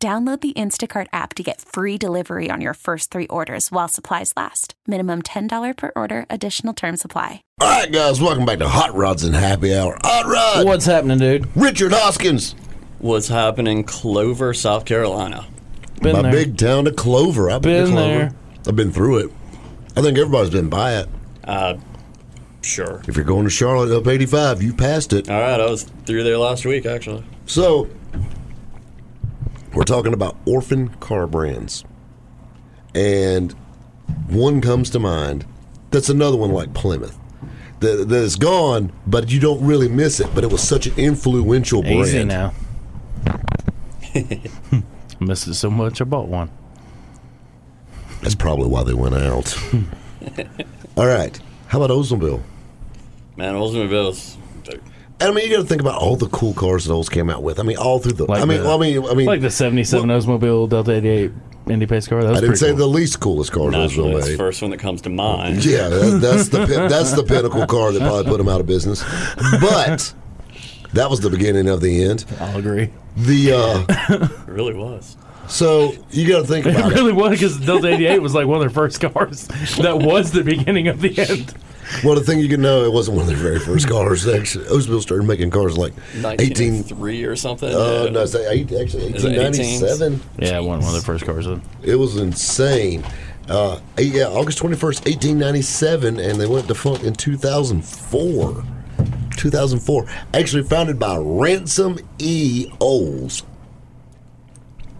Download the Instacart app to get free delivery on your first three orders while supplies last. Minimum $10 per order. Additional terms apply. All right, guys. Welcome back to Hot Rods and Happy Hour. Hot Rod! What's happening, dude? Richard Hoskins. What's happening, Clover, South Carolina? Been My there. Big town of Clover. I've been to Clover. There. I've been through it. I think everybody's been by it. Sure. If you're going to Charlotte up 85, you passed it. All right. I was through there last week, actually. So... we're talking about orphan car brands. And one comes to mind that's another one like Plymouth that is gone, but you don't really miss it. But it was such an influential brand. Easy now. Miss it so much, I bought one. That's probably why they went out. All right. How about Oldsmobile? Man, Oldsmobile's... I mean, you got to think about all the cool cars that Olds came out with. I mean, all through the. Like like the '77 Oldsmobile Delta 88 Indy Pace car. That was I didn't say cool. The least coolest car. Naturally, it's the first one that comes to mind. Yeah, that's the pinnacle car that probably put them out of business. But that was the beginning of the end. I'll agree. It really was. So you got to think about it. Really was, because Delta 88 was like one of their first cars. That was the beginning of the end. Well, the thing you can know, it wasn't one of their very first cars. Actually, Oldsmobile started making cars like 1903 or something. No, it's actually 1897. Yeah, it wasn't one of their first cars. Then. It was insane. August 21st, 1897, and they went defunct in 2004. 2004. Actually founded by Ransom E. Olds.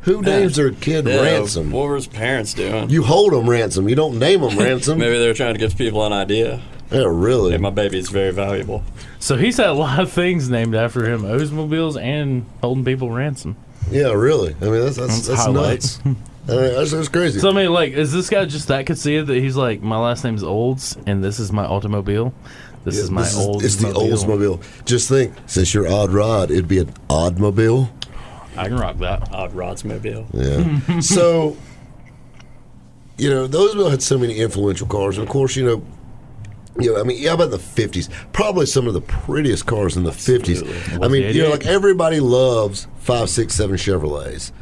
Who names their kid Ransom? What were his parents doing? You hold them Ransom. You don't name them Ransom. Maybe they're trying to give people an idea. Yeah, really. And my baby is very valuable. So he's had a lot of things named after him. Oldsmobiles and holding people ransom. Yeah, really. I mean, that's nuts. I mean, that's crazy. So, I mean, like, is this guy just that conceited that he's like, my last name's Olds, and this is my automobile? This is my Oldsmobile. It's the Oldsmobile. Just think, since you're Odd Rod, it'd be an Oddmobile. I can rock that. Odd Rodsmobile. Yeah. So, you know, Oldsmobile had so many influential cars. And, of course, you know, I mean, how about the 50s? Probably some of the prettiest cars in the 50s. I mean, you know, like everybody loves 567 Chevrolets.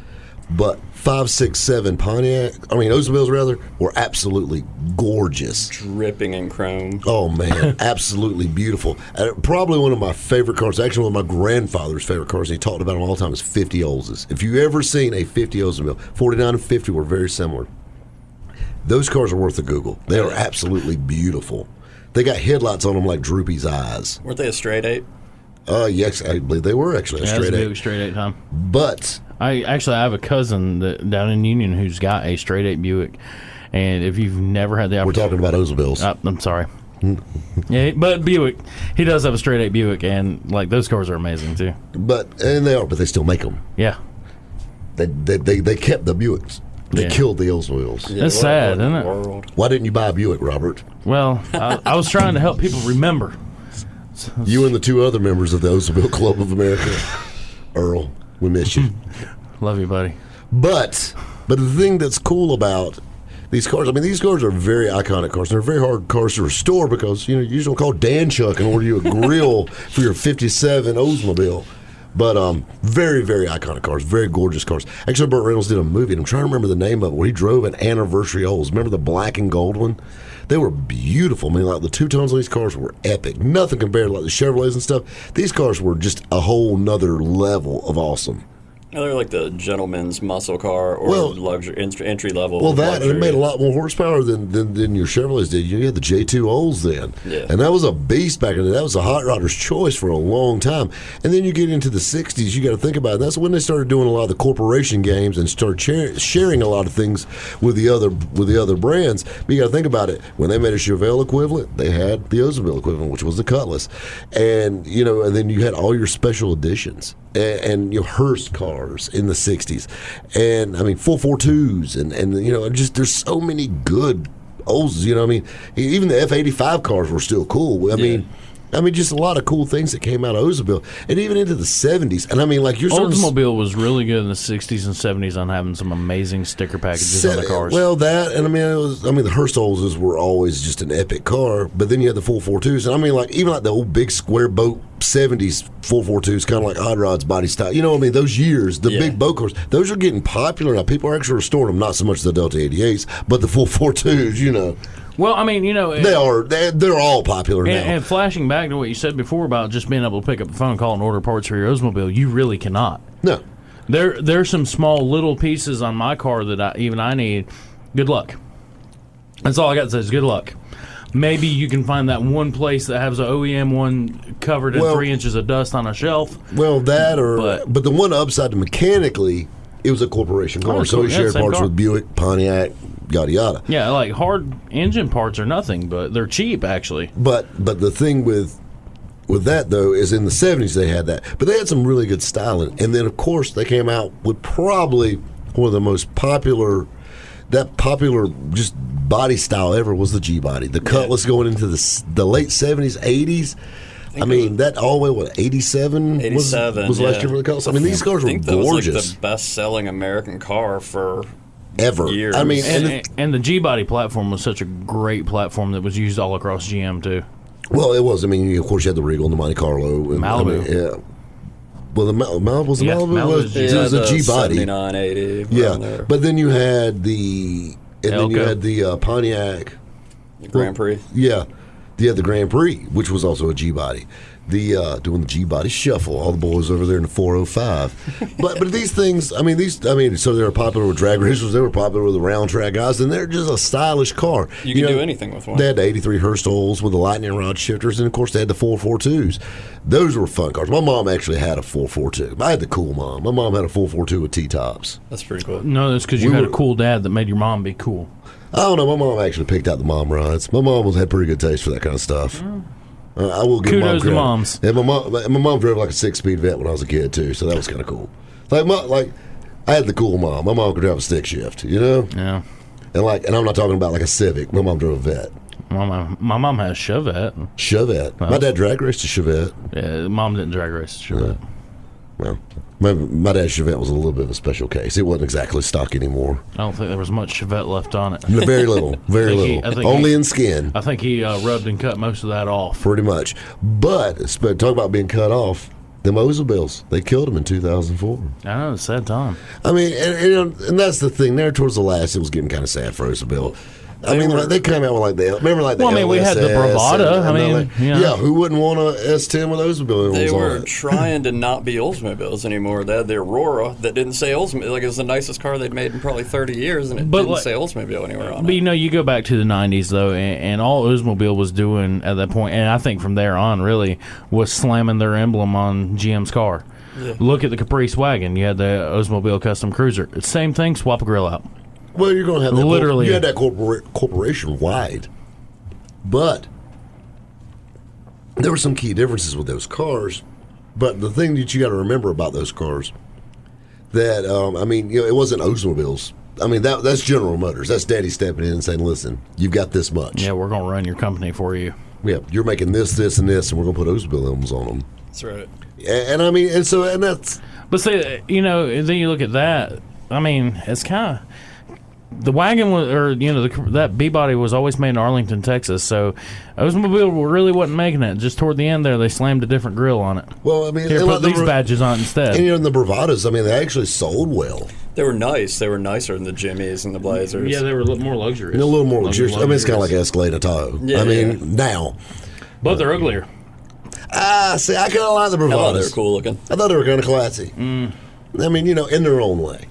But 567 Pontiac, I mean, Oldsmobiles rather, were absolutely gorgeous. Dripping in chrome. Oh, man. Absolutely beautiful. And probably one of my favorite cars, actually one of my grandfather's favorite cars, and he talked about them all the time, is 50 Oldses. If you've ever seen a 50 Oldsmobile, 49 and 50 were very similar. Those cars are worth a Google. They are absolutely beautiful. They got headlights on them like Droopy's eyes. Weren't they a straight eight? Yes, I believe they were actually a straight eight. It was a straight eight time. But... I have a cousin down in Union who's got a straight eight Buick, and if you've never had the opportunity, we're talking about Oldsmobiles. I'm sorry, yeah, but Buick, he does have a straight eight Buick, and like those cars are amazing too. But they still make them. Yeah, they kept the Buicks. They killed the Oldsmobiles. Yeah, that's sad, isn't it? Why didn't you buy a Buick, Robert? Well, I was trying to help people remember. You and the two other members of the Oldsmobile Club of America, Earl. We miss you. Love you, buddy. But the thing that's cool about these cars, I mean, these cars are very iconic cars. They're very hard cars to restore because, you know, you usually call Dan Chuck and order you a grill for your 57 Oldsmobile. But very, very iconic cars, very gorgeous cars. Actually, Burt Reynolds did a movie, and I'm trying to remember the name of it, where he drove an anniversary Olds. Remember the black and gold one? They were beautiful. I mean, like the two-tones on these cars were epic. Nothing compared to like the Chevrolets and stuff. These cars were just a whole nother level of awesome. They're like the gentleman's muscle car or luxury entry level. Well, that luxury. And it made a lot more horsepower than your Chevrolets did. You had the J2 Olds then, and that was a beast back in the day. That was a hot rodder's choice for a long time. And then you get into the '60s, you got to think about it. That's when they started doing a lot of the corporation games and started sharing a lot of things with the other brands. But you got to think about it. When they made a Chevelle equivalent, they had the Oldsmobile equivalent, which was the Cutlass, and you know, and then you had all your special editions. and you know, Hurst cars in the 60s. And, I mean, 442s. And you know, just there's so many good Olds, you know what I mean? Even the F-85 cars were still cool. I mean, just a lot of cool things that came out of Oldsmobile. And even into the 70s. And, I mean, like, you're Oldsmobile was really good in the 60s and 70s on having some amazing sticker packages on the cars. Well, that, and, I mean, the Hurst Olds were always just an epic car. But then you had the 442s. And, I mean, like, even like the old big square boat 70s 442s, kind of like Hot Rod's body style. You know what I mean? Those years, the big boat cars, those are getting popular now. People are actually restoring them, not so much the Delta 88s, but the 442s, you know. Well, I mean, you know... They're all popular now. And flashing back to what you said before about just being able to pick up the phone, call, and order parts for your Oldsmobile, you really cannot. No. There are some small little pieces on my car that I need. Good luck. That's all I got to say is good luck. Maybe you can find that one place that has an OEM one covered in 3 inches of dust on a shelf. Well, that or... But the one upside to mechanically... It was a corporation car, so we shared parts with Buick, Pontiac, yada yada. Yeah, like hard engine parts are nothing, but they're cheap actually. But the thing with that though is in the 70s they had that, but they had some really good styling, and then of course they came out with probably one of the most popular just body style ever was the G-Body, the Cutlass going into the late 70s, 80s. I mean, that all the way, what, 87 was last year for the Cutlass? I mean, these cars were gorgeous. That was like the best-selling American car for ever. Years. I mean, and the G-Body platform was such a great platform that was used all across GM, too. Well, it was. I mean, of course, you had the Regal and the Monte Carlo. And, Malibu. I mean, yeah. Well, the Malibu was a G-Body. 7980. Yeah, but then you had the Pontiac. Grand Prix. Yeah. Yeah, the Grand Prix, which was also a G-Body. Doing the G-Body shuffle, all the boys over there in the 405. But these things, so they were popular with drag racers, they were popular with the round track guys, and they're just a stylish car. You can do anything with one. They had the 83 Hurst Olds with the lightning rod shifters, and of course they had the 442s. Those were fun cars. My mom actually had a 442. I had the cool mom. My mom had a 442 with T-tops. That's pretty cool. No, that's because you had a cool dad that made your mom be cool. I don't know. My mom actually picked out the mom rides. My mom had pretty good taste for that kind of stuff. Mm. I will give kudos to moms. And my mom drove like a 6-speed Vette when I was a kid too, so that was kind of cool. Like I had the cool mom. My mom could drive a stick shift, you know. Yeah. And I'm not talking about like a Civic. My mom drove a Vette. My mom had a Chevette. My dad drag raced a Chevette. Yeah, mom didn't drag race a Chevette. Yeah. Well, my dad's Chevette was a little bit of a special case. It wasn't exactly stock anymore. I don't think there was much Chevette left on it. No, very little. Very little. Only in skin. I think he rubbed and cut most of that off. Pretty much. But, talk about being cut off, them Oldsmobiles, they killed them in 2004. I know, it's a sad time. I mean, and that's the thing. There towards the last, it was getting kind of sad for Oldsmobile. They came out with like the we had the Bravada. Who wouldn't want a S10 with Oldsmobile? They were trying to not be Oldsmobiles anymore. They had the Aurora that didn't say Oldsmobile. Like it was the nicest car they'd made in probably 30 years, and it didn't say Oldsmobile anywhere on it. But you know, you go back to the '90s though, and all Oldsmobile was doing at that point, and I think from there on really was slamming their emblem on GM's car. Yeah. Look at the Caprice wagon. You had the Oldsmobile Custom Cruiser. Same thing. Swap a grill out. Well, you're going to have that. Literally, you had that corporation wide, but there were some key differences with those cars. But the thing that you got to remember about those cars, that it wasn't Oldsmobiles. I mean, that's General Motors. That's Daddy stepping in and saying, "Listen, you've got this much. Yeah, we're going to run your company for you. Yeah, you're making this, this, and this, and we're going to put Oldsmobile emblems on them." That's right. And that's. But see, you know, and then you look at that. I mean, it's kind of. The wagon, that B-Body was always made in Arlington, Texas, so Oldsmobile really wasn't making it. Just toward the end there, they slammed a different grill on it. Well, I mean... They put these badges on instead. And, the Bravadas, I mean, they actually sold well. They were nice. They were nicer than the Jimmies and the Blazers. Yeah, they were more luxurious. And a little more luxurious. I mean, it's kind of like Escalade and Tahoe. Yeah, now. But they're uglier. See, I kind of like the Bravadas. I thought they were cool looking. I thought they were kind of classy. Mm. I mean, in their own way.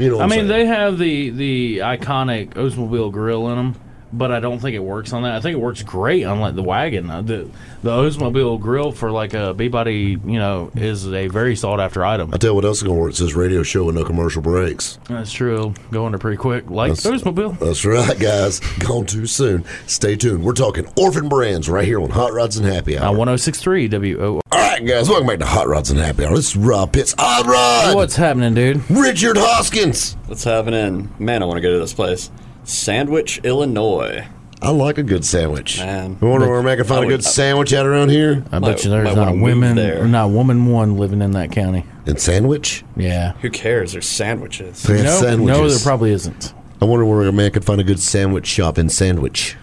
You know, they have the iconic Oldsmobile grill in them, but I don't think it works on that. I think it works great on like the wagon. The Oldsmobile grill for like a B-body, you know, is a very sought after item. I tell you what else is gonna work. It says radio show with no commercial breaks. That's true. Going there pretty quick, like Oldsmobile. That's right, guys. Gone too soon. Stay tuned. We're talking orphan brands right here on Hot Rods and Happy Hour. 106.3 WOR. All right, guys. Welcome back to Hot Rods and Happy Hour. This is Rob Pitts. Odd Rod. What's happening, dude? Richard Hoskins. What's happening, man? I want to go to this place. Sandwich, Illinois. I like a good sandwich. Man. I wonder where I can find a good sandwich out around here. I bet you there's not woman living in that county. And sandwich? Yeah. Who cares? There's sandwiches. They have sandwiches. No, there probably isn't. I wonder where a man could find a good sandwich shop in Sandwich.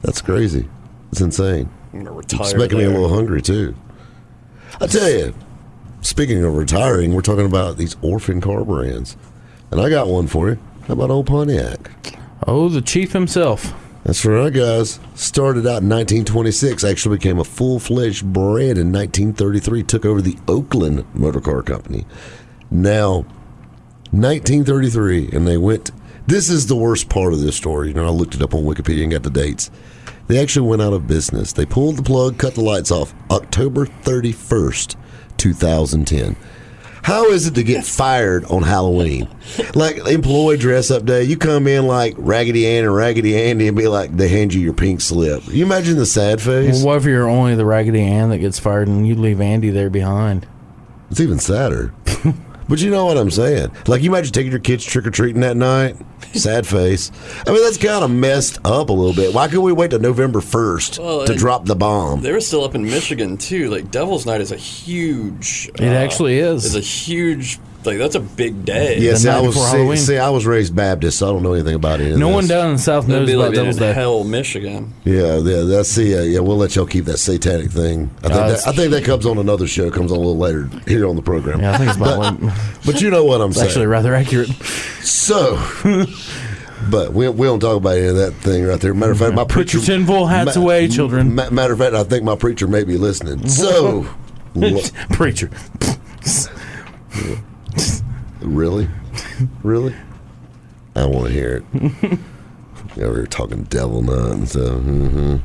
That's crazy. It's insane. I'm gonna retire. It's making me a little hungry too. I tell you. Speaking of retiring, we're talking about these orphan car brands, and I got one for you. How about old Pontiac? Oh, the chief himself. That's right, guys. Started out in 1926, actually became a full-fledged brand in 1933, took over the Oakland Motor Car Company. Now, 1933, and they went... This is the worst part of this story. You know, I looked it up on Wikipedia and got the dates. They actually went out of business. They pulled the plug, cut the lights off, October 31st, 2010. How is it to get fired on Halloween? Like employee dress-up day, you come in like Raggedy Ann and Raggedy Andy and be like, they hand you your pink slip. You imagine the sad face? Well, what if you're only the Raggedy Ann that gets fired and you leave Andy there behind? It's even sadder. But you know what I'm saying. Like, you imagine taking your kids trick-or-treating that night. Sad face. I mean, that's kind of messed up a little bit. Why couldn't we wait till November 1st to drop the bomb? They were still up in Michigan, too. Like, Devil's Night is a huge... It actually is. It's a huge... Like, that's a big day. Yeah, I was raised Baptist, so I don't know anything about it. No one down in the South knows about Devil's Day. Hell, Michigan. Yeah, that's the... yeah, we'll let y'all keep that satanic thing. I think that comes on another show. Comes on a little later here on the program. Yeah, I think it's about one. But you know what I'm saying. It's actually rather accurate. So... But we don't talk about any of that thing right there. Matter of fact, my preacher... Put your tinfoil hats away, children. Matter of fact, I think my preacher may be listening. So... Preacher. Yeah. Really? I want to hear it. Yeah, we were talking devil nut, so... Mm-hmm.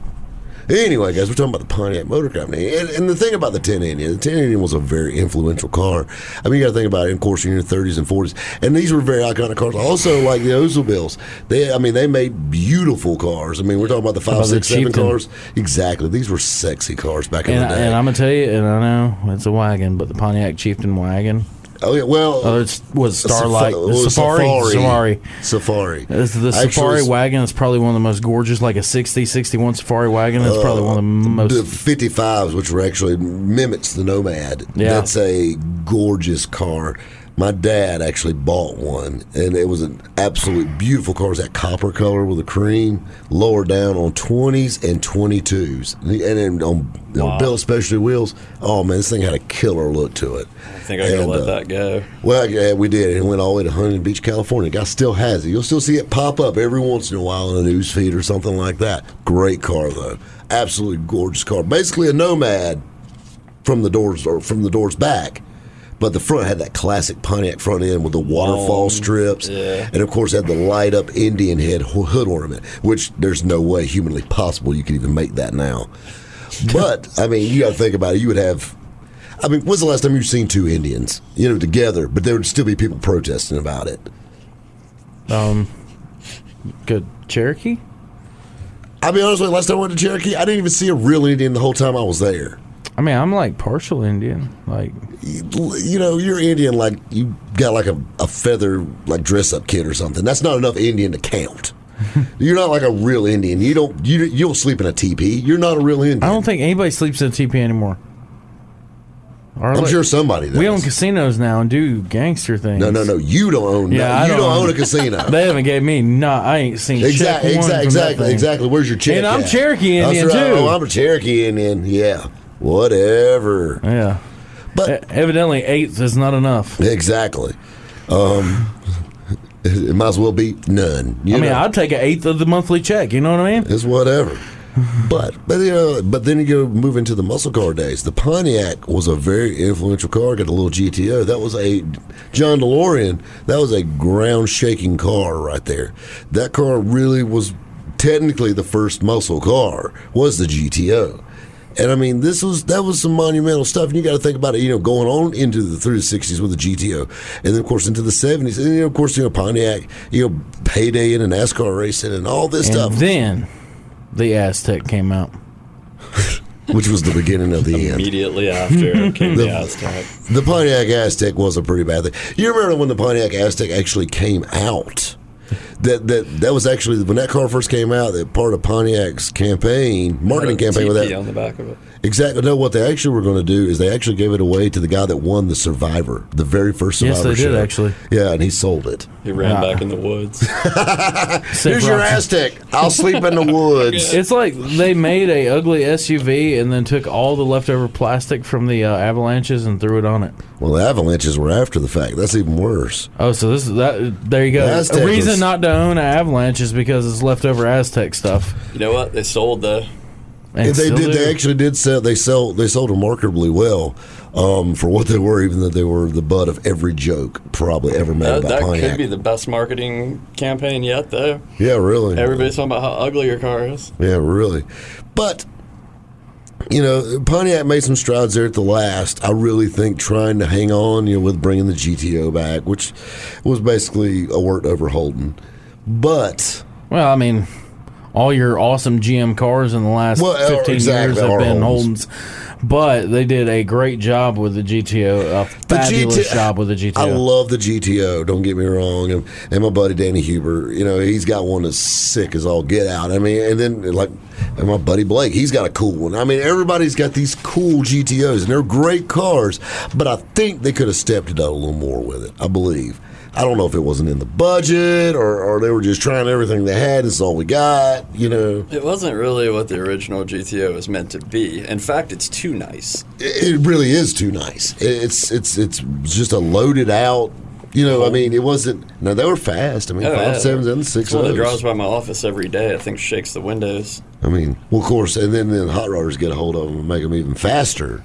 Anyway, guys, we're talking about the Pontiac Motor Company. And the thing about the 1080, the 1080 was a very influential car. I mean, you got to think about it, of course, in your 30s and 40s. And these were very iconic cars. Also, like the Oldsmobiles, they made beautiful cars. I mean, we're talking about the 567 cars. Exactly. These were sexy cars back in the day. And I'm going to tell you, and I know it's a wagon, but the Pontiac Chieftain wagon... Oh yeah, well, it was Starlight Safari. The Safari wagon is probably one of the most gorgeous. Like a 61 Safari wagon, it's probably one of the most. The 55s, which were actually mimics the Nomad. Yeah, that's a gorgeous car. My dad actually bought one, and it was an absolute beautiful car. It was that copper color with a cream, lower down on 20s and 22s. And then on Bill Specialty Wheels, oh, man, this thing had a killer look to it. I think I could let that go. Well, yeah, we did. It went all the way to Huntington Beach, California. The guy still has it. You'll still see it pop up every once in a while in a newsfeed or something like that. Great car, though. Absolutely gorgeous car. Basically a Nomad from the doors back. But the front had that classic Pontiac front end with the waterfall strips. Yeah. And, of course, had the light-up Indian head hood ornament, which there's no way humanly possible you could even make that now. But, I mean, you got to think about it. You would have... I mean, when's the last time you've seen two Indians, you know, together, but there would still be people protesting about it? Good. Cherokee? I'll be honest with you, last time I went to Cherokee, I didn't even see a real Indian the whole time I was there. I mean, I'm like partial Indian. Like, you know, you're Indian like you got like a feather like dress up kid or something. That's not enough Indian to count. You're not like a real Indian. You don't sleep in a teepee. You're not a real Indian. I don't think anybody sleeps in a teepee anymore. I'm sure somebody does. We own casinos now and do gangster things. No. You don't own. Yeah, you don't own a casino. They haven't gave me. I ain't seen. Exactly. Where's your check? And I'm Cherokee Indian too. Oh, I'm a Cherokee Indian. Yeah. Whatever. Yeah. But evidently, eighth is not enough. Exactly. It might as well be none. I'd take an eighth of the monthly check. You know what I mean? It's whatever. But then you go move into the muscle car days. The Pontiac was a very influential car. Got a little GTO. That was a John DeLorean. That was a ground-shaking car right there. That car really was... technically the first muscle car was the GTO. And I mean, that was some monumental stuff. And you got to think about it, going on into through the '60s with the GTO, and then of course into the '70s, and of course Pontiac, payday and NASCAR racing and all this stuff. And then the Aztek came out, which was the beginning of the end. Immediately after came the Aztek. The Pontiac Aztek was a pretty bad thing. You remember when the Pontiac Aztek actually came out? That was actually when that car first came out. That part of Pontiac's marketing campaign with that on the back of it. Exactly. No, what they actually were going to do is they actually gave it away to the guy that won the Survivor, the very first Survivor. Yes, they show. Did actually. Yeah, and he sold it. He ran back in the woods. Here's your Aztek. I'll sleep in the woods. It's like they made a ugly SUV and then took all the leftover plastic from the Avalanches and threw it on it. Well, the Avalanches were after the fact. That's even worse. Oh, so this is that. There you go. A reason not to own an Avalanche is because it's leftover Aztek stuff. You know what? They sold the. And they did. They actually did sell. They sold them marketably well for what they were, even though they were the butt of every joke probably ever made about Pontiac. That could be the best marketing campaign yet, though. Yeah, really. Everybody's talking about how ugly your car is. Yeah, really. But Pontiac made some strides there at the last. I really think trying to hang on, with bringing the GTO back, which was basically a worked over Holden. But well, I mean. All your awesome GM cars in the last 15 years have been Holdens. But they did a great job with the GTO, a fabulous job with the GTO. I love the GTO, don't get me wrong. And my buddy Danny Huber, he's got one that's sick as all get out. I mean, and then, and my buddy Blake, he's got a cool one. I mean, everybody's got these cool GTOs, and they're great cars. But I think they could have stepped it up a little more with it, I believe. I don't know if it wasn't in the budget or they were just trying everything they had. It's all we got, It wasn't really what the original GTO was meant to be. In fact, it's too nice. It really is too nice. It's just a loaded out. I mean, it wasn't. No, they were fast. I mean, 5.7s and 6.0s. It's one that drives by my office every day. I think shakes the windows. I mean, well, of course, and then hot rodders get a hold of them and make them even faster.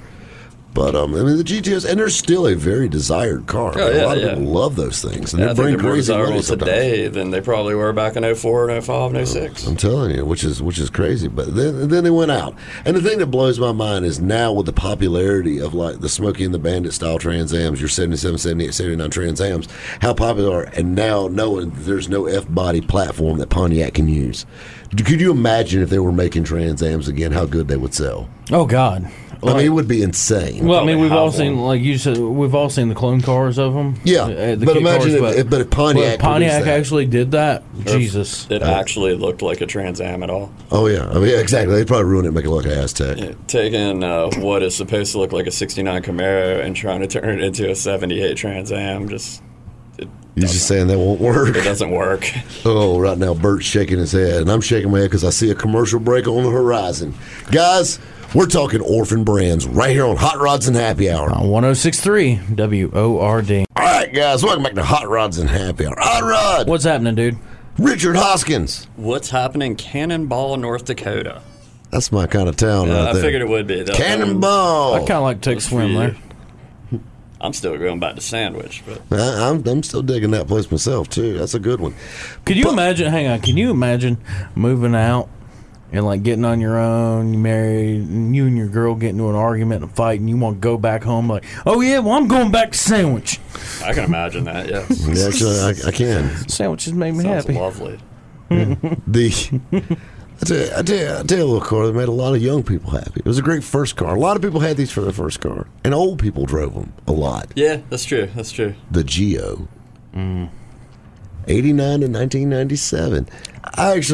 But, I mean, the GTOs, and they're still a very desired car. Oh, yeah, a lot of people love those things. And they're more desirable today than they probably were back in 2004 and 2005 and 2006. I'm telling you, which is crazy. But then they went out. And the thing that blows my mind is now with the popularity of, the Smokey and the Bandit style Trans Ams, your 77, 78, 79 Trans Ams, how popular are, and now knowing that there's no F-body platform that Pontiac can use. Could you imagine if they were making Trans Ams again, how good they would sell? Oh, God. I mean, it would be insane. Well, I mean, we've all seen, like you said, we've all seen the clone cars of them. Yeah, but imagine if Pontiac actually did that. Jesus, it actually looked like a Trans Am at all. Oh yeah, I mean, exactly. They probably ruined it, make it look like an Aztek. Yeah, taking what is supposed to look like a '69 Camaro and trying to turn it into a '78 Trans Am, just. You're just saying that won't work. It doesn't work. Oh, right now Bert's shaking his head, and I'm shaking my head because I see a commercial break on the horizon, guys. We're talking orphan brands right here on Hot Rods and Happy Hour. On 106.3 WORD. All right, guys. Welcome back to Hot Rods and Happy Hour. Hot Rod. What's happening, dude? Richard Hoskins. What's happening? Cannonball, North Dakota. That's my kind of town right there. I figured it would be. Cannonball. I kind of like to take a swim there. I'm still going back to Sandwich. But I'm still digging that place myself, too. That's a good one. Could you imagine? Hang on. Can you imagine moving out? And, getting on your own, you married, and you and your girl get into an argument and fight, and you want to go back home oh, yeah, well, I'm going back to Sandwich. I can imagine that, yeah. Actually, I can. Sandwiches made me happy. Sounds lovely. Yeah. I tell you, a little car that made a lot of young people happy. It was a great first car. A lot of people had these for their first car, and old people drove them a lot. Yeah, that's true. The Geo. Mm. 89 to 1997. I've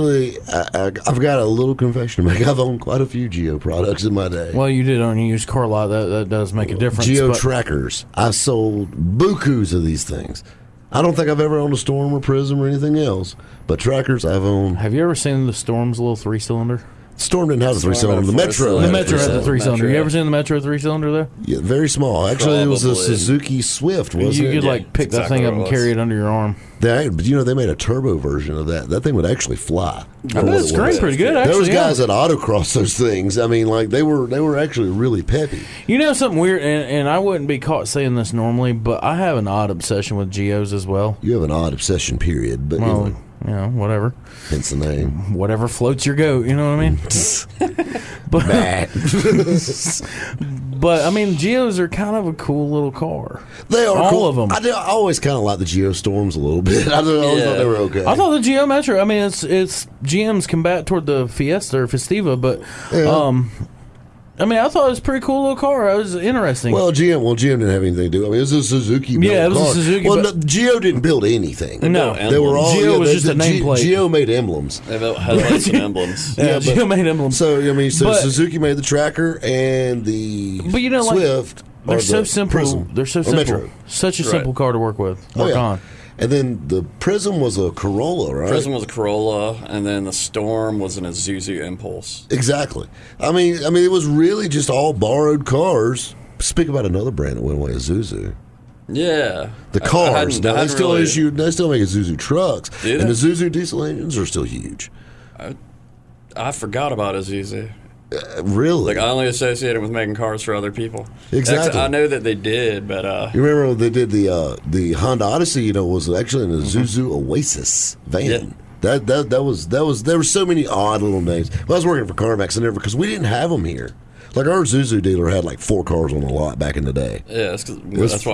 got a little confession to make. I've owned quite a few Geo products in my day. Well, you did own a used car lot. That does make a difference. Geo trackers. I sold bukus of these things. I don't think I've ever owned a Storm or Prism or anything else, but trackers I've owned. Have you ever seen the Storm's little 3-cylinder? Storm didn't have a 3-cylinder. The Metro had the 3-cylinder. You ever seen the Metro 3-cylinder there? Yeah, very small. Actually, it was a Suzuki Swift, wasn't it? You could pick that thing up and carry it under your arm. But they made a turbo version of that. That thing would actually fly. I bet it screamed pretty good, actually. There was guys that autocross those things. I mean, they were actually really peppy. You know something weird, and I wouldn't be caught saying this normally, but I have an odd obsession with Geos as well. You have an odd obsession, period. But you know, whatever. Hence the name. Whatever floats your goat, you know what I mean? But I mean, Geos are kind of a cool little car. They are. All of them. I always kind of like the Geo Storms a little bit. I always thought they were okay. I thought the Geo Metro, I mean, it's GM's combat toward the Fiesta or Festiva, but... Yeah. I mean, I thought it was a pretty cool little car. It was interesting. Well, GM didn't have anything to do. I mean, it was a Suzuki built car. Yeah, it was a Suzuki. Well, Geo didn't build anything. No. They were all, Geo was just a nameplate. Geo made emblems. They built headlights and emblems. Yeah, Geo made emblems. So, I mean, Suzuki made the Tracker and the Swift. They're so simple. They're so simple. Such a simple car to work with. Work on. And then the Prism was a Corolla, right? Prism was a Corolla, and then the Storm was an Isuzu Impulse. Exactly. I mean, it was really just all borrowed cars. Speak about another brand that went away, Isuzu. Yeah. The cars. They still make Isuzu trucks. And the Isuzu diesel engines are still huge. I forgot about Isuzu. Really? Like, I only associated with making cars for other people. Exactly. I know that they did, but... You remember when they did the Honda Odyssey, you know, was actually an Isuzu Oasis van. Yeah. That was... There were so many odd little names. When I was working for CarMax, because we didn't have them here. Like, our Isuzu dealer had, like, 4 cars on the lot back in the day. Yeah, that's why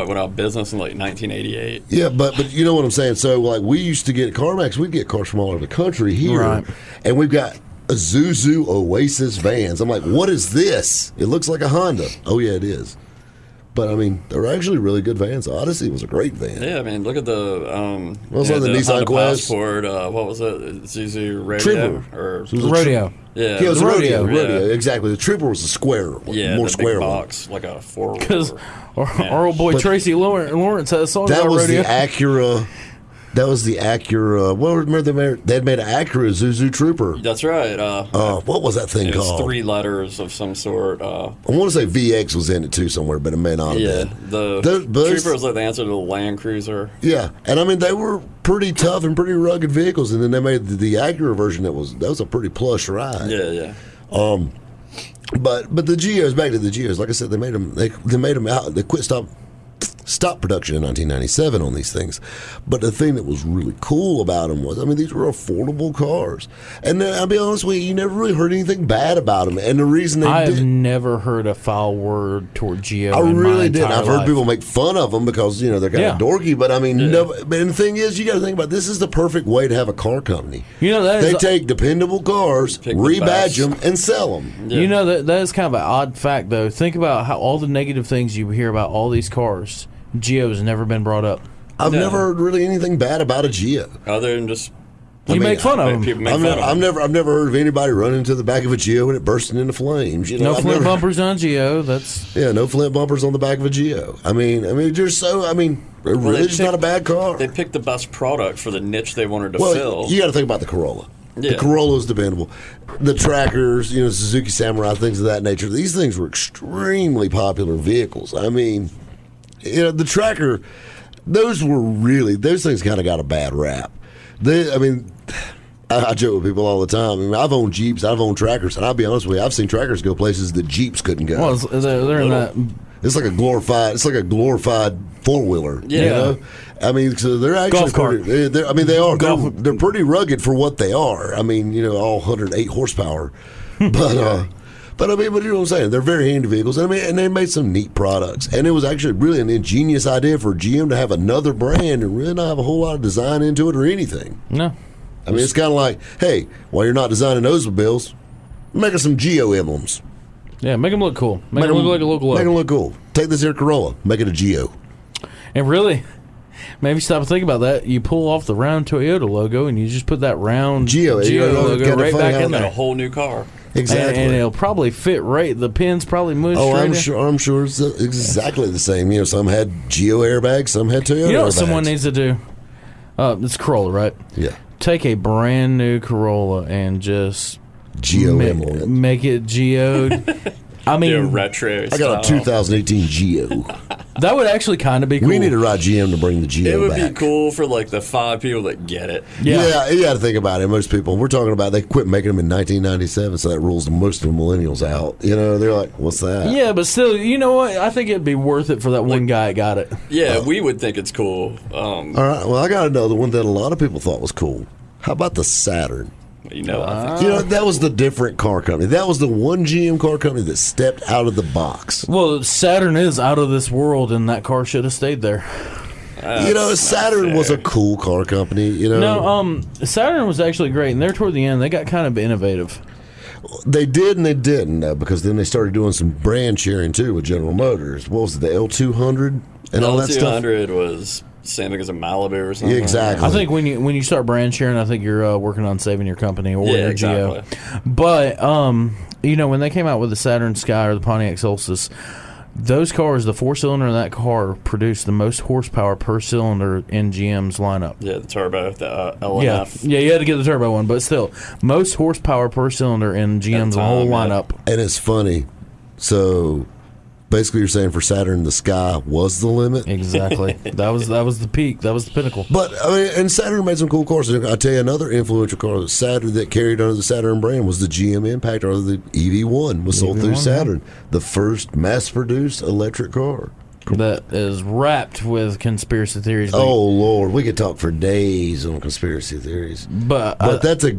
it went out of business in, like, 1988. Yeah, but you know what I'm saying? So, like, we used to get CarMax. We'd get cars from all over the country here. Right. And we've got... Isuzu Oasis vans. I'm like, what is this? It looks like a Honda. Oh, yeah, it is. But, I mean, they're actually really good vans. Odyssey was a great van. Yeah, I mean, look at the... the Nissan Quest? What was that? Isuzu Rodeo? Rodeo. Yeah, it was Rodeo. Yeah. Exactly. The Trooper was a square one. Yeah, more square box, one. Like a 4-wheeler. Because our old boy Tracy Lawrence had a song about Rodeo. That was the Acura. Well, remember they'd made an Acura Isuzu Trooper. That's right. What was that thing called? It was 3 letters of some sort. I want to say VX was in it too somewhere, but it may not have been. The Trooper was like the answer to the Land Cruiser. Yeah, and I mean they were pretty tough and pretty rugged vehicles, and then they made the Acura version that was a pretty plush ride. Yeah, yeah. But the Geos, back to the Geos. Like I said, they made them out. They quit stop production in 1997 on these things. But the thing that was really cool about them was, I mean, these were affordable cars. And I'll be honest with you, you never really heard anything bad about them. And the reason I've never heard a foul word toward Geo. I really didn't. I've heard people make fun of them because, you know, they're kind of dorky. But, I mean, and the thing is, you got to think about this is the perfect way to have a car company. You know, they take dependable cars, rebadge them, and sell them. Yeah. You know, that is kind of an odd fact, though. Think about how all the negative things you hear about all these cars. Geo's never been brought up. I've never heard really anything bad about a Geo. Other than just... I've never heard of anybody running into the back of a Geo and it bursting into flames. You know, bumpers on Geo. No flint bumpers on the back of a Geo. I mean, just so... I mean, it's not a bad car. They picked the best product for the niche they wanted to fill. You got to think about the Corolla. Yeah. The Corolla was dependable. The Trackers, you know, Suzuki Samurai, things of that nature. These things were extremely popular vehicles. I mean... You know, the Tracker, those things kind of got a bad rap. I joke with people all the time. I mean, I've owned Jeeps, I've owned Trackers, and I'll be honest with you, I've seen Trackers go places that Jeeps couldn't go. Well, they're not. It's like a glorified 4-wheeler. Yeah. You know? I mean, so they're actually they're pretty rugged for what they are. I mean, you know, all 108 horsepower, but. But you know what I'm saying? They're very handy vehicles. And they made some neat products. And it was actually really an ingenious idea for GM to have another brand and really not have a whole lot of design into it or anything. No. I mean, it's kind of like, hey, while you're not designing Oldsmobiles, make us some Geo emblems. Yeah, make them look cool. Make them look like a local. Make them look cool. Take this here Corolla, make it a Geo. And really... Maybe stop and think about that. You pull off the round Toyota logo and you just put that round Geo logo right back in there. A whole new car. Exactly. And it'll probably fit right. The pins probably move straight in. I'm sure it's exactly the same. You know, some had Geo airbags, some had Toyota airbags. You know what someone needs to do? It's Corolla, right? Yeah. Take a brand new Corolla and just Geo make it Geo'd. I mean, do a retro style. I got a 2018 Geo. That would actually kind of be cool. We need to ride GM to bring the Geo back. It would be cool for like the 5 people that get it. Yeah, you got to think about it. Most people, we're talking about, they quit making them in 1997, so that rules most of the millennials out. You know, they're like, what's that? Yeah, but still, you know what? I think it'd be worth it for that one guy that got it. Yeah, we would think it's cool. All right, well, I got another one that a lot of people thought was cool. How about the Saturn? You know, you know, that was the different car company. That was the one GM car company that stepped out of the box. Well, Saturn is out of this world, and that car should have stayed there. You know, Saturn was a cool car company. You know, no, Saturn was actually great, and there toward the end, they got kind of innovative. They did and they didn't, though, because then they started doing some brand sharing, too, with General Motors. What was it, the L200 and all that stuff? L200 was same thing as a Malibu or something. Yeah, exactly. I think when you start brand sharing, I think you're working on saving your company or your exactly. Geo. But, you know, when they came out with the Saturn Sky or the Pontiac Solstice, those cars, the four-cylinder in that car, produced the most horsepower per cylinder in GM's lineup. Yeah, the turbo, the LNF. Yeah, you had to get the turbo one, but still, most horsepower per cylinder in GM's whole lineup. And it's funny. So, basically you're saying for Saturn, the Sky was the limit? Exactly. That was the peak. That was the pinnacle. But, I mean, and Saturn made some cool cars. I'll tell you another influential car that Saturn that carried under the Saturn brand was the GM Impact, or the EV1 was sold through Saturn. Yeah. The first mass-produced electric car. That is wrapped with conspiracy theories. Oh, Lord. We could talk for days on conspiracy theories. But that's a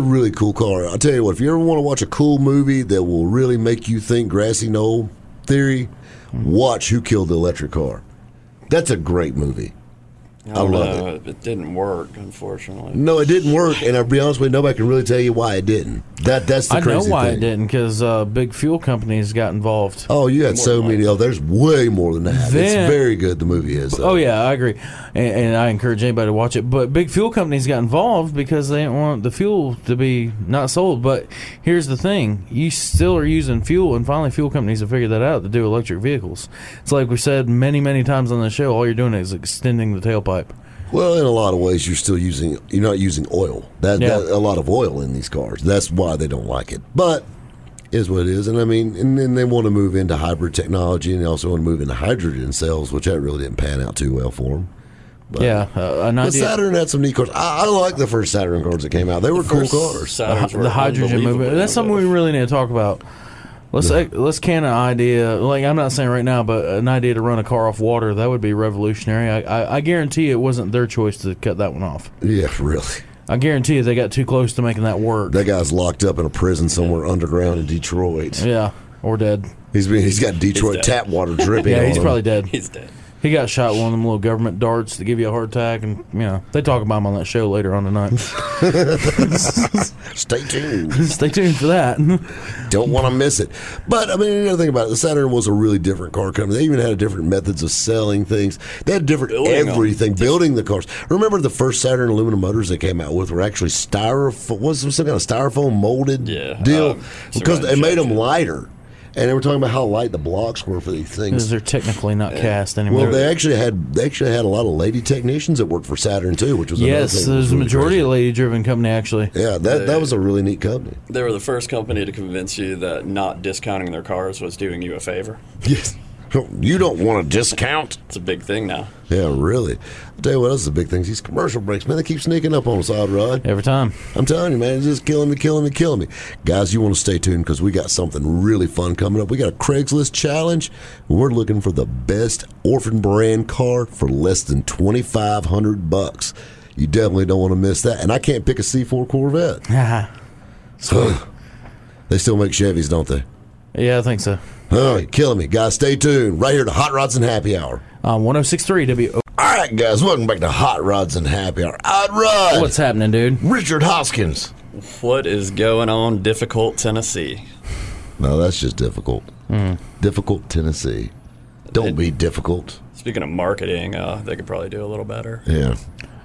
really cool car. I'll tell you what, if you ever want to watch a cool movie that will really make you think Grassy Knoll theory, watch Who Killed the Electric Car. That's a great movie. I love it. It didn't work, unfortunately. No, it didn't work, and I'll be honest with you, nobody can really tell you why it didn't. That's the crazy thing. I know why it didn't, because big fuel companies got involved. Oh, you had so many. Oh, there's way more than that. It's very good, the movie is. Though. Oh, yeah, I agree. And I encourage anybody to watch it. But big fuel companies got involved because they didn't want the fuel to be not sold. But here's the thing. You still are using fuel, and finally fuel companies have figured that out to do electric vehicles. It's like we said many, many times on the show, all you're doing is extending the tailpipe. Well, in a lot of ways, you're not using oil. A lot of oil in these cars. That's why they don't like it. But it is what it is. And I mean, and then they want to move into hybrid technology, and they also want to move into hydrogen cells, which that really didn't pan out too well for them. But, but Saturn had some neat cars. I like the first Saturn cars that came out. They were cool cars. The hydrogen movement. That's something we really need to talk about. Let's can an idea, like I'm not saying right now, but an idea to run a car off water, that would be revolutionary. I guarantee it wasn't their choice to cut that one off. Yeah, really. I guarantee you they got too close to making that work. That guy's locked up in a prison somewhere underground in Detroit. Yeah, or dead. He's got Detroit tap water dripping on him. Yeah, he's probably dead. He's dead. He got shot with one of them little government darts that give you a heart attack, and you know they talk about him on that show later on tonight. Stay tuned. Stay tuned for that. Don't want to miss it. But I mean, another thing about it, the Saturn was a really different car company. They even had different methods of selling things. They had different everything, building the cars. Remember the first Saturn aluminum motors they came out with were actually styrofoam. Was some kind of styrofoam molded deal because they made them lighter. And they were talking about how light the blocks were for these things. Because they're technically not cast anymore. Well, they actually had a lot of lady technicians that worked for Saturn, too, which was another thing. Yes, there's the majority of lady-driven company, actually. Yeah, that was a really neat company. They were the first company to convince you that not discounting their cars was doing you a favor. Yes. You don't want a discount. It's a big thing now. Yeah, really. I'll tell you what else is a big thing. These commercial breaks, man, they keep sneaking up on us, Odd Rod. Every time. I'm telling you, man, it's just killing me. Guys, you want to stay tuned because we got something really fun coming up. We got a Craigslist challenge. We're looking for the best orphan brand car for less than $2,500. You definitely don't want to miss that. And I can't pick a C4 Corvette. They still make Chevys, don't they? Yeah, I think so. Oh, you're killing me. Guys, stay tuned. Right here to Hot Rods and Happy Hour. 106.3 W. All right, guys. Welcome back to Hot Rods and Happy Hour. Odd Rod. What's happening, dude? Richard Hoskins. What is going on, Difficult, Tennessee? No, that's just difficult. Difficult, Tennessee. Don't be difficult. Speaking of marketing, they could probably do a little better. Yeah.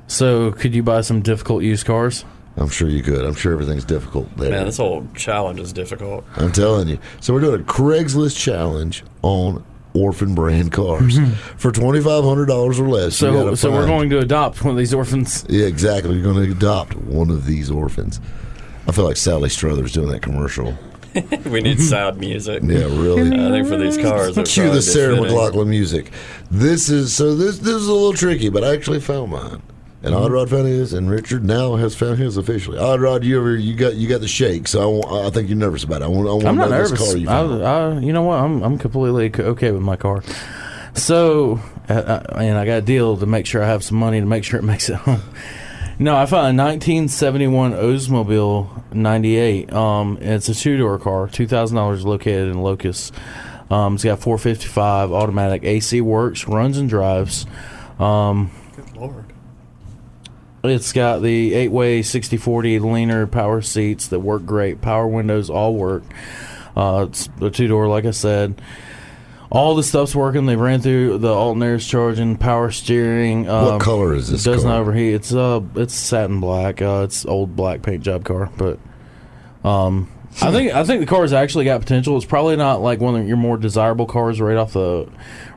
So, could you buy some difficult used cars? I'm sure you could. I'm sure everything's difficult there. Man, this whole challenge is difficult. I'm telling you. So we're doing a Craigslist challenge on orphan brand cars for $2,500 or less. So we're going to adopt one of these orphans. Yeah, exactly. You're going to adopt one of these orphans. I feel like Sally Struthers doing that commercial. We need sad music. Yeah, really. I think for these cars, cue the Sarah McLachlan music. This is a little tricky, but I actually found mine. And Odd Rod found his, and Richard now has found his officially. Odd Rod, you got the shake, so I think you're nervous about it. I'm not nervous. Car you found. You know what? I'm completely okay with my car. So, and I got a deal to make sure I have some money to make sure it makes it home. No, I found a 1971 Oldsmobile 98. It's a two-door car, $2,000, located in Locust. It's got 455 automatic, AC works, runs and drives. Good Lord. It's got the 8-way 60/40 leaner power seats that work great. Power windows all work. It's a two-door, like I said. All the stuff's working. They ran through the alternators, charging, power steering. What color is this? Does not overheat. It's satin black. It's old black paint job car, but I think the car's actually got potential. It's probably not like one of your more desirable cars right off the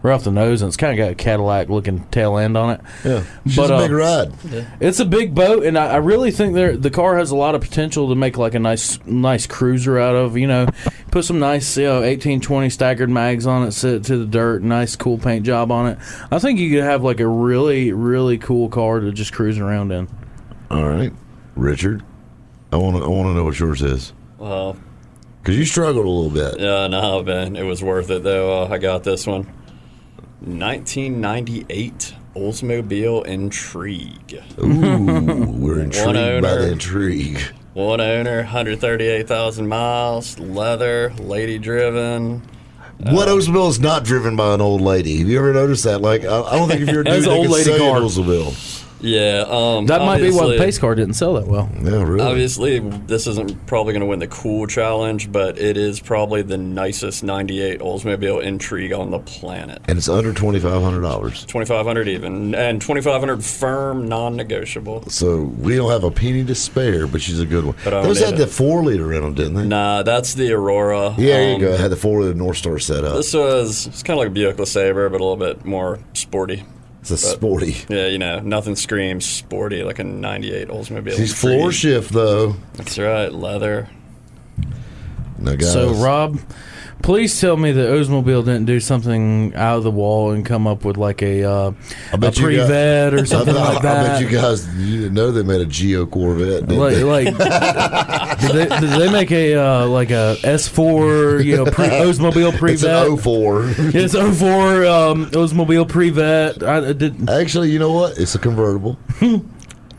nose, and it's kind of got a Cadillac looking tail end on it. Yeah, it's a big ride. Yeah. It's a big boat, and I really think the car has a lot of potential to make like a nice cruiser out of. You know, put some nice 18-20 staggered mags on it, sit it to the dirt, nice cool paint job on it. I think you could have like a really really cool car to just cruise around in. All right, Richard, I want to know what yours is. Well, because you struggled a little bit. Yeah, no, man. It was worth it, though. I got this one. 1998 Oldsmobile Intrigue. Ooh, we're intrigued by the intrigue. One owner, 138,000 miles, leather, lady-driven. What Oldsmobile is not driven by an old lady? Have you ever noticed that? Like, I don't think if you're a dude, they can say Oldsmobile. Yeah, that might be why the pace car didn't sell that well. Yeah, really. Obviously, this isn't probably going to win the cool challenge, but it is probably the nicest 98 Oldsmobile Intrigue on the planet. And it's under $2,500. $2,500 even. And $2,500 firm, non-negotiable. So we don't have a penny to spare, but she's a good one. Those had the 4-liter in them, didn't they? Nah, that's the Aurora. Yeah, there you go. It had the 4-liter North Star set up. This was kind of like a Buick LeSabre, but a little bit more sporty. It's sporty. Yeah, you know, nothing screams sporty like a 98 Oldsmobile. He's floor shift, though. That's right, leather. No, guys. So, Rob, please tell me that Oldsmobile didn't do something out of the wall and come up with like a pre-vet or something like that. I bet you guys didn't know they made a Geo Corvette. Like did they make a like a S4, you know, Oldsmobile pre-vet? It's an 04. It's 04 Oldsmobile pre-vet. Actually, you know what? It's a convertible, and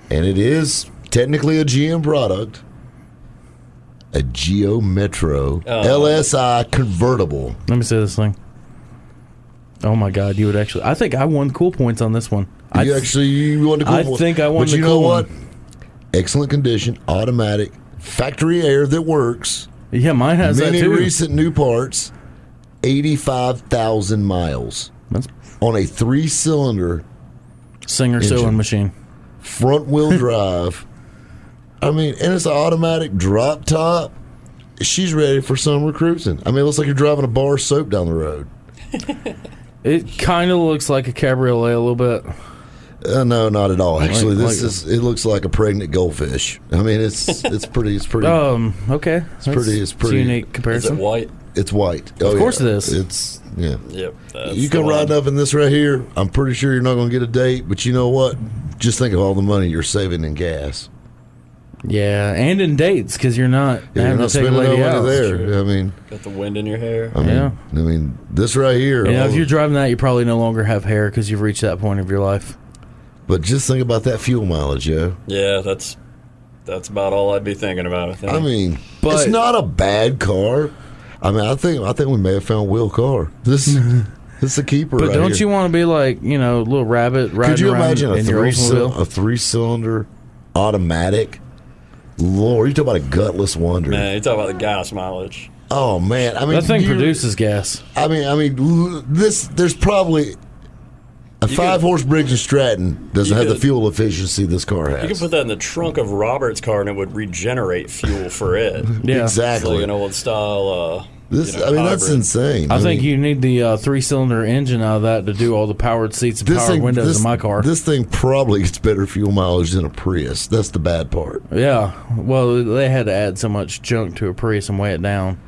it is technically a GM product. A Geo Metro LSI convertible. Let me see this thing. Oh my God! You would actually. I think I won cool points on this one. You won the cool points. I think I won the cool one. But you know what? Excellent condition, automatic, factory air that works. Yeah, mine has that too. Many recent new parts. 85,000 miles. That's on a 3-cylinder Singer sewing machine. Front wheel drive. I mean, and it's an automatic drop top. She's ready for summer cruising. I mean, it looks like you're driving a bar of soap down the road. It kind of looks like a cabriolet a little bit. No, not at all. Actually, it looks like a pregnant goldfish. I mean, it's pretty. Okay. It's pretty. It's a unique comparison. Is it white? It's white. Of course, it is. It's yeah. Yep. You come riding up in this right here. I'm pretty sure you're not going to get a date, but you know what? Just think of all the money you're saving in gas. Yeah, and in dates, because you're not having to take a lady out. There. I mean, got the wind in your hair. I mean, this right here. You know, if you're driving that, you probably no longer have hair because you've reached that point of your life. But just think about that fuel mileage, yo. Yeah, that's about all I'd be thinking about. I mean, but it's not a bad car. I mean, I think we may have found Will's car. This is a keeper. But right don't here. You want to be like, you know, a little rabbit riding? Could you imagine a 3-cylinder automatic? Lord, you're talking about a gutless wonder. Man, you're talking about the gas mileage. Oh man, I mean that thing produces gas. I mean, this there's probably a 5-horse Briggs & Stratton doesn't have the fuel efficiency this car has. You could put that in the trunk of Robert's car and it would regenerate fuel for it. Yeah, exactly. Like an old style. That's insane. I think you need the 3-cylinder engine out of that to do all the powered seats and powered windows in my car. This thing probably gets better fuel mileage than a Prius. That's the bad part. Yeah. Well, they had to add so much junk to a Prius and weigh it down.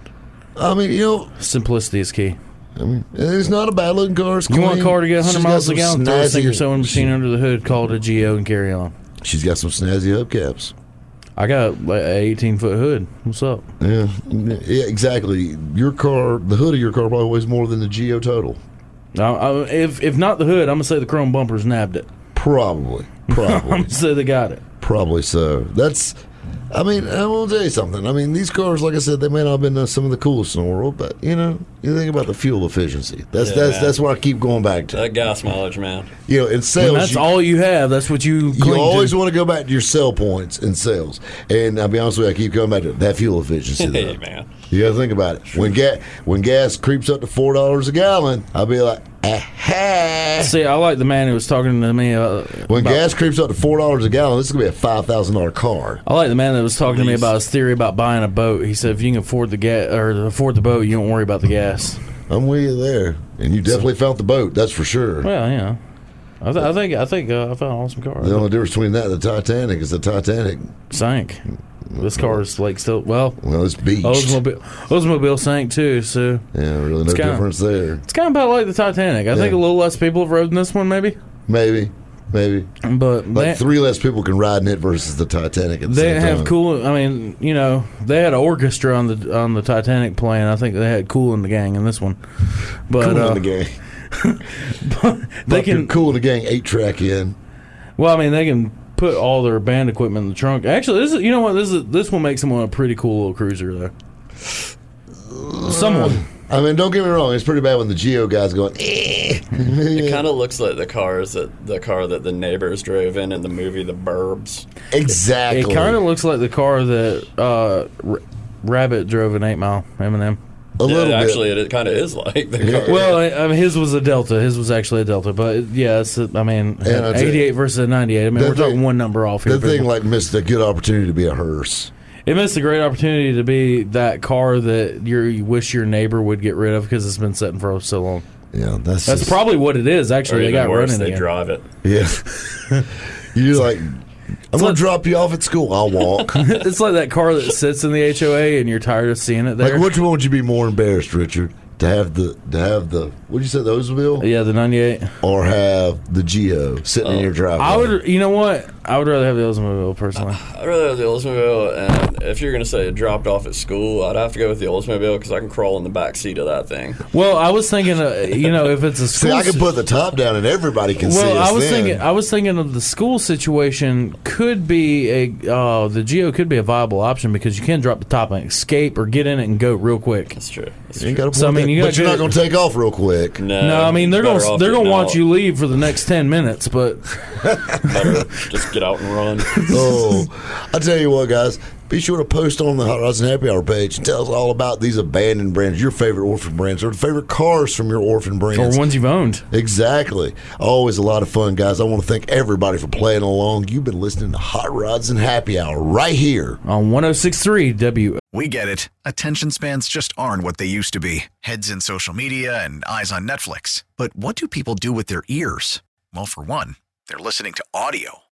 I mean, simplicity is key. I mean, it's not a bad looking car. It's clean. You want a car to get 100 miles a gallon, throw a Singer sewing machine under the hood, call it a Geo, and carry on. She's got some snazzy hubcaps. I got an 18-foot hood. What's up? Yeah, exactly. Your car, the hood of your car probably weighs more than the Geo total. If not the hood, I'm going to say the chrome bumpers nabbed it. Probably. I'm going to say they got it. Probably so. That's, I mean, I want to tell you something. I mean, these cars, like I said, they may not have been some of the coolest in the world, but, you know, you think about the fuel efficiency. That's what I keep going back to. That gas mileage, man. You know, in sales. When that's all you have. That's what you cling to. You always want to go back to your sell points in sales. And I'll be honest with you, I keep going back to that fuel efficiency. Hey, man. You got to think about it. When gas creeps up to $4 a gallon, I'll be like, aha. See, I like the man who was talking to me. When gas creeps up to $4 a gallon, this is going to be a $5,000 car. I like the man that was talking to me about his theory about buying a boat. He said, if you can afford the boat, you don't worry about the gas. I'm with you there, and you definitely found the boat. That's for sure. Well, yeah, I think I found an awesome car. The only difference between that and the Titanic is the Titanic sank. This car is like still well, it's beached. Oldsmobile sank too, so yeah, really no difference there. It's kind of about like the Titanic. I think a little less people have rode in this one, maybe. But like three less people can ride in it versus the Titanic. They had an orchestra on the Titanic playing. I think they had Cool in the Gang in this one. But Cool in the Gang. Cool in the Gang 8-track in. Well, I mean, they can put all their band equipment in the trunk. Actually, this one makes them a pretty cool little cruiser though. Someone. I mean, don't get me wrong. It's pretty bad when the Geo guy's going, eh. It kind of looks like the car that the neighbors drove in the movie The Burbs. Exactly. It kind of looks like the car that Rabbit drove in 8 Mile, Eminem. It kind of is like the car. Well, I mean, his was a Delta. His was actually a Delta. But, an 88 versus a 98. I mean, we're talking one number off here. The thing missed a good opportunity to be a hearse. It missed a great opportunity to be that car that you wish your neighbor would get rid of because it's been sitting for so long. Yeah, that's probably what it is. Actually, they drive it. Yeah, you're like, I'm gonna drop you off at school. I'll walk. It's like that car that sits in the HOA and you're tired of seeing it there. Like, which one would you be more embarrassed, Richard? To have the what did you say, the Oldsmobile? Yeah, the 98. Or have the Geo sitting in your driveway. I would rather have the Oldsmobile personally. I'd rather have the Oldsmobile, and if you're gonna say it dropped off at school, I'd have to go with the Oldsmobile because I can crawl in the back seat of that thing. Well, I was thinking, if it's a school, see, I can put the top down and everybody can see. Well, I was thinking of the school situation could be the Geo could be a viable option because you can drop the top and escape or get in it and go real quick. That's true. You're not going to take off real quick. No, I mean they're going to watch you leave for the next 10 minutes, but better just get out and run. Oh, I tell you what, guys, be sure to post on the Hot Rods and Happy Hour page and tell us all about these abandoned brands, your favorite orphan brands, or the favorite cars from your orphan brands, or ones you've owned. Exactly. Always a lot of fun, guys. I want to thank everybody for playing along. You've been listening to Hot Rods and Happy Hour right here on 106.3 W. We get it. Attention spans just aren't what they used to be. Heads in social media and eyes on Netflix. But what do people do with their ears? Well, for one, they're listening to audio.